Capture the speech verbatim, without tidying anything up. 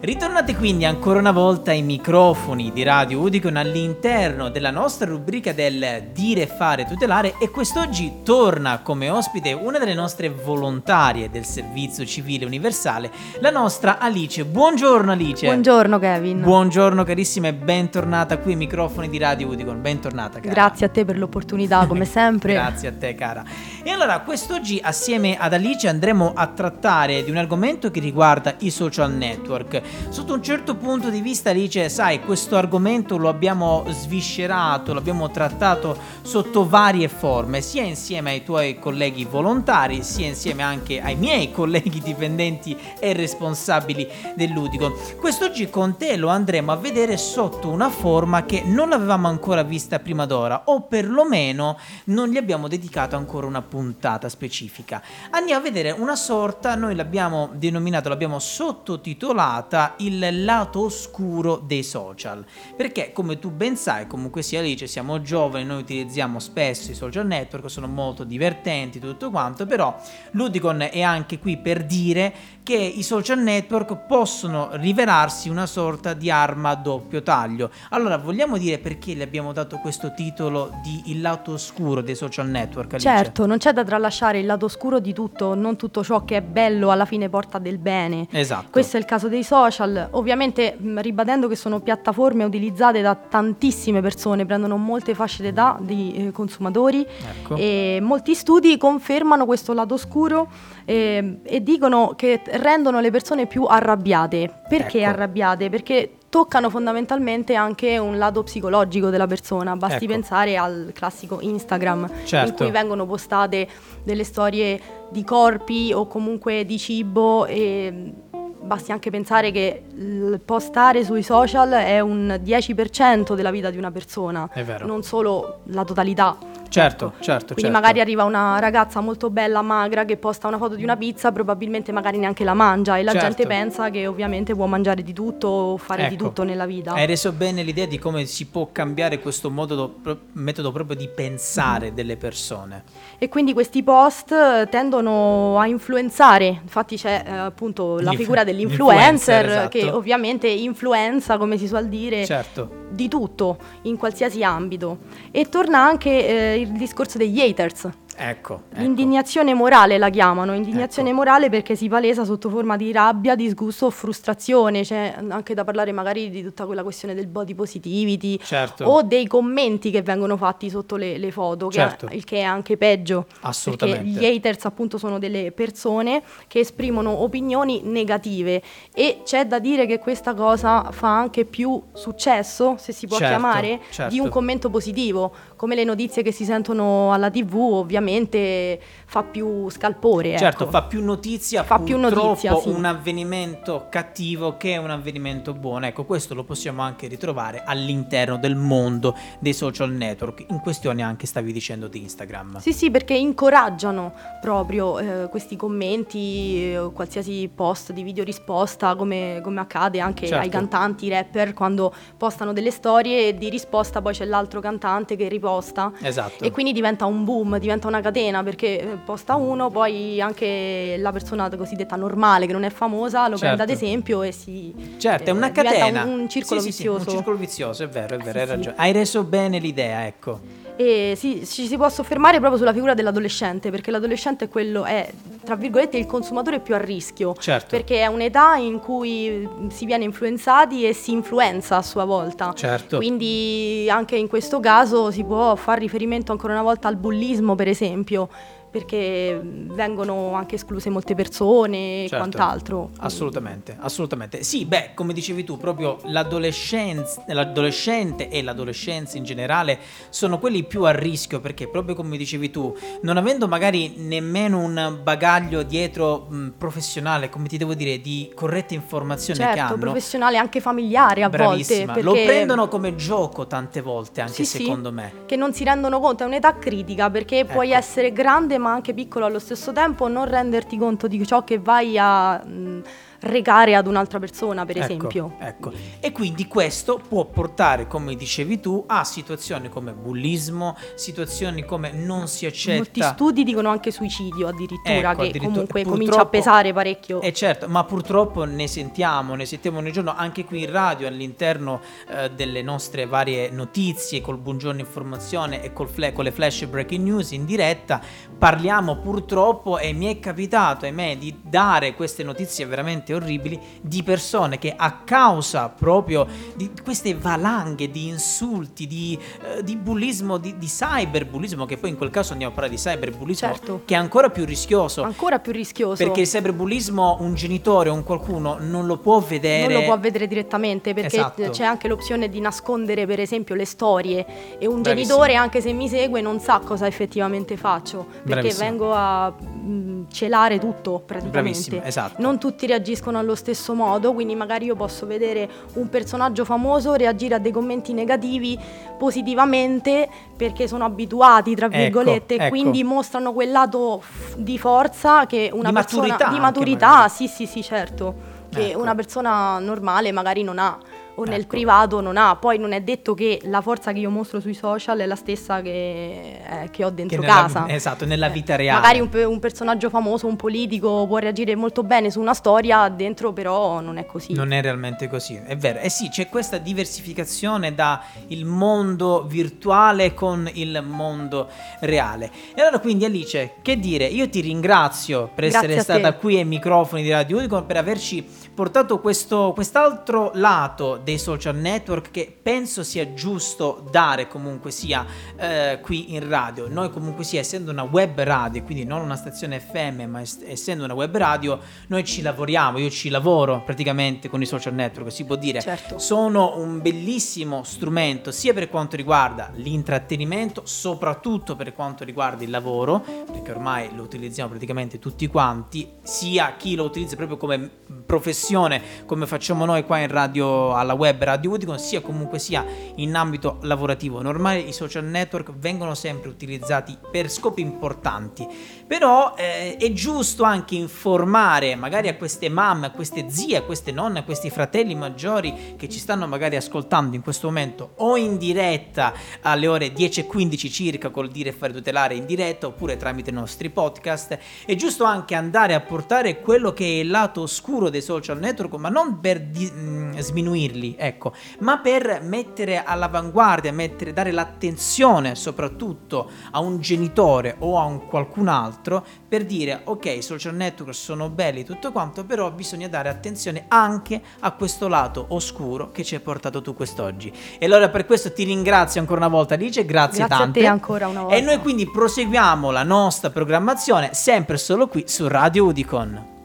Ritornate quindi ancora una volta ai microfoni di Radio Udicon all'interno della nostra rubrica del Dire Fare Tutelare, e quest'oggi torna come ospite una delle nostre volontarie del Servizio Civile Universale, la nostra Alice. Buongiorno Alice. Buongiorno Kevin. Buongiorno carissima e bentornata qui ai microfoni di Radio Udicon. Bentornata cara. Grazie a te per l'opportunità come sempre. Grazie a te cara. E allora quest'oggi assieme ad Alice andremo a trattare di un argomento che riguarda i social network. Sotto un certo punto di vista Alice, sai, questo argomento lo abbiamo sviscerato, l'abbiamo trattato sotto varie forme, sia insieme ai tuoi colleghi volontari, sia insieme anche ai miei colleghi dipendenti e responsabili del Ludicon. Quest'oggi con te lo andremo a vedere sotto una forma che non l'avevamo ancora vista prima d'ora, o perlomeno non gli abbiamo dedicato ancora una puntata specifica. Andiamo a vedere una sorta, noi l'abbiamo denominato, l'abbiamo sottotitolata il lato oscuro dei social, perché come tu ben sai comunque sia Alice, siamo giovani, noi utilizziamo spesso i social network, sono molto divertenti tutto quanto, però Ludicon è anche qui per dire che i social network possono rivelarsi una sorta di arma a doppio taglio. Allora vogliamo dire perché le abbiamo dato questo titolo di il lato oscuro dei social network, Alice? Certo, non c'è da tralasciare il lato oscuro di tutto, non tutto ciò che è bello alla fine porta del bene. Esatto. Questo è il caso dei social. Ovviamente ribadendo che sono piattaforme utilizzate da tantissime persone, prendono molte fasce d'età di eh, consumatori, ecco. E molti studi confermano questo lato oscuro eh, e dicono che rendono le persone più arrabbiate. Perché ecco. arrabbiate? Perché toccano fondamentalmente anche un lato psicologico della persona, basti ecco. pensare al classico Instagram, certo. in cui vengono postate delle storie di corpi o comunque di cibo e... Basti anche pensare che il postare sui social è un dieci per cento della vita di una persona, è vero. Non solo la totalità. Certo, certo, certo. Quindi certo. magari arriva una ragazza molto bella, magra, che posta una foto di una pizza, probabilmente magari neanche la mangia, e la certo. gente pensa che ovviamente può mangiare di tutto, fare ecco. di tutto nella vita. Hai reso bene l'idea di come si può cambiare questo modo, metodo proprio di pensare mm. delle persone. E quindi questi post tendono a influenzare, infatti c'è eh, appunto la figura dell'influencer, esatto. che ovviamente influenza, come si suol dire, certo. di tutto, in qualsiasi ambito. E torna anche eh, il discorso degli haters. Ecco, ecco. L'indignazione morale la chiamano, indignazione ecco. morale perché si palesa sotto forma di rabbia, disgusto o frustrazione. C'è anche da parlare magari di tutta quella questione del body positivity, certo. o dei commenti che vengono fatti sotto le, le foto, certo. che è, il che è anche peggio. Assolutamente. Perché gli haters appunto sono delle persone che esprimono opinioni negative, e c'è da dire che questa cosa fa anche più successo, se si può certo, chiamare, certo. di un commento positivo, come le notizie che si sentono alla tivù, ovviamente fa più scalpore, ecco. certo, fa più notizia, fa più notizia, sì. un avvenimento cattivo che un avvenimento buono, ecco, questo lo possiamo anche ritrovare all'interno del mondo dei social network, in questione anche stavi dicendo di Instagram. Sì, sì, perché incoraggiano proprio eh, questi commenti, eh, qualsiasi post di video risposta, come, come accade anche certo. ai cantanti, rapper, quando postano delle storie e di risposta poi c'è l'altro cantante che riposta, esatto. e quindi diventa un boom, diventa una catena, perché posta uno, poi anche la persona cosiddetta normale che non è famosa lo certo. prende ad esempio e si certo eh, è una catena, un, un circolo sì, vizioso sì, sì, un circolo vizioso, è vero, è vero, sì, hai sì. ragione, hai reso bene l'idea, ecco. E sì, ci si può soffermare proprio sulla figura dell'adolescente, perché l'adolescente è quello, è tra virgolette il consumatore più a rischio, certo. perché è un'età in cui si viene influenzati e si influenza a sua volta, certo. quindi anche in questo caso si può far riferimento ancora una volta al bullismo, per esempio, perché vengono anche escluse molte persone e certo, quant'altro. Assolutamente, assolutamente. Sì, beh, come dicevi tu, proprio l'adolescenza, l'adolescente e l'adolescenza in generale sono quelli più a rischio, perché proprio come dicevi tu, non avendo magari nemmeno un bagaglio dietro mh, professionale, come ti devo dire, di corrette informazioni certo, che hanno. Certo, professionale anche familiare a bravissima, volte. Perché... lo prendono come gioco tante volte, anche sì, secondo sì, me. Che non si rendono conto, è un'età critica, perché ecco. puoi essere grande ma anche piccolo allo stesso tempo, non renderti conto di ciò che vai a mh, regare ad un'altra persona, per esempio. Ecco, ecco. E quindi questo può portare, come dicevi tu, a situazioni come bullismo, situazioni come non si accetta. Molti studi dicono anche suicidio addirittura, ecco, che addirittura, comunque comincia a pesare parecchio. E certo, ma purtroppo ne sentiamo, ne sentiamo ogni giorno anche qui in radio, all'interno eh, delle nostre varie notizie, col Buongiorno Informazione e col fle- con le flash breaking news in diretta, parliamo purtroppo, e mi è capitato, ahimè, di dare queste notizie veramente orribili di persone che a causa proprio di queste valanghe di insulti, di, eh, di bullismo, di, di cyber bullismo, che poi in quel caso andiamo a parlare di cyber bullismo, certo, che è ancora più rischioso. Ancora più rischioso. Perché il cyber bullismo un genitore o un qualcuno non lo può vedere. Non lo può vedere direttamente, perché esatto, c'è anche l'opzione di nascondere per esempio le storie, e un bravissimo genitore, anche se mi segue, non sa cosa effettivamente faccio, perché bravissimo vengo a mh, celare tutto praticamente. Bravissimo, esatto. Non tutti reagiscono allo stesso modo, quindi magari io posso vedere un personaggio famoso reagire a dei commenti negativi positivamente perché sono abituati, tra virgolette, ecco, ecco, quindi mostrano quel lato f- di forza che una di persona maturità, di maturità, sì sì sì, certo, che ecco, una persona normale magari non ha, o ecco, nel privato non ha. Poi non è detto che la forza che io mostro sui social è la stessa che, eh, che ho dentro che nella, casa. Esatto, nella vita eh, reale. Magari un, un personaggio famoso, un politico può reagire molto bene su una storia, dentro però non è così. Non è realmente così, è vero. E sì, c'è questa diversificazione da il mondo virtuale con il mondo reale. E allora quindi, Alice, che dire? Io ti ringrazio per Grazie essere stata te. qui ai microfoni di Radio Udicon, per averci portato questo quest'altro lato dei social network, che penso sia giusto dare comunque sia eh, qui in radio. Noi comunque sia, essendo una web radio, quindi non una stazione F M, ma es- essendo una web radio, noi ci lavoriamo, io ci lavoro praticamente con i social network, si può dire. Certo. Sono un bellissimo strumento sia per quanto riguarda l'intrattenimento, soprattutto per quanto riguarda il lavoro, perché ormai lo utilizziamo praticamente tutti quanti, sia chi lo utilizza proprio come professione, come facciamo noi qua in radio, alla web Radio Udicon, sia comunque sia in ambito lavorativo. Normale, i social network vengono sempre utilizzati per scopi importanti, però eh, è giusto anche informare magari a queste mamme, a queste zie, a queste nonne, a questi fratelli maggiori che ci stanno magari ascoltando in questo momento, o in diretta alle ore dieci e quindici circa col Dire Fare Tutelare in diretta, oppure tramite i nostri podcast. È giusto anche andare a portare quello che è il lato oscuro dei social network, ma non per di, mh, sminuirli, ecco, ma per mettere all'avanguardia, mettere, dare l'attenzione soprattutto a un genitore o a un qualcun altro, per dire ok, i social network sono belli tutto quanto, però bisogna dare attenzione anche a questo lato oscuro che ci hai portato tu quest'oggi. E allora per questo ti ringrazio ancora una volta, Alice, grazie, grazie tante. A te ancora una volta. E noi quindi proseguiamo la nostra programmazione sempre solo qui su Radio Udicon.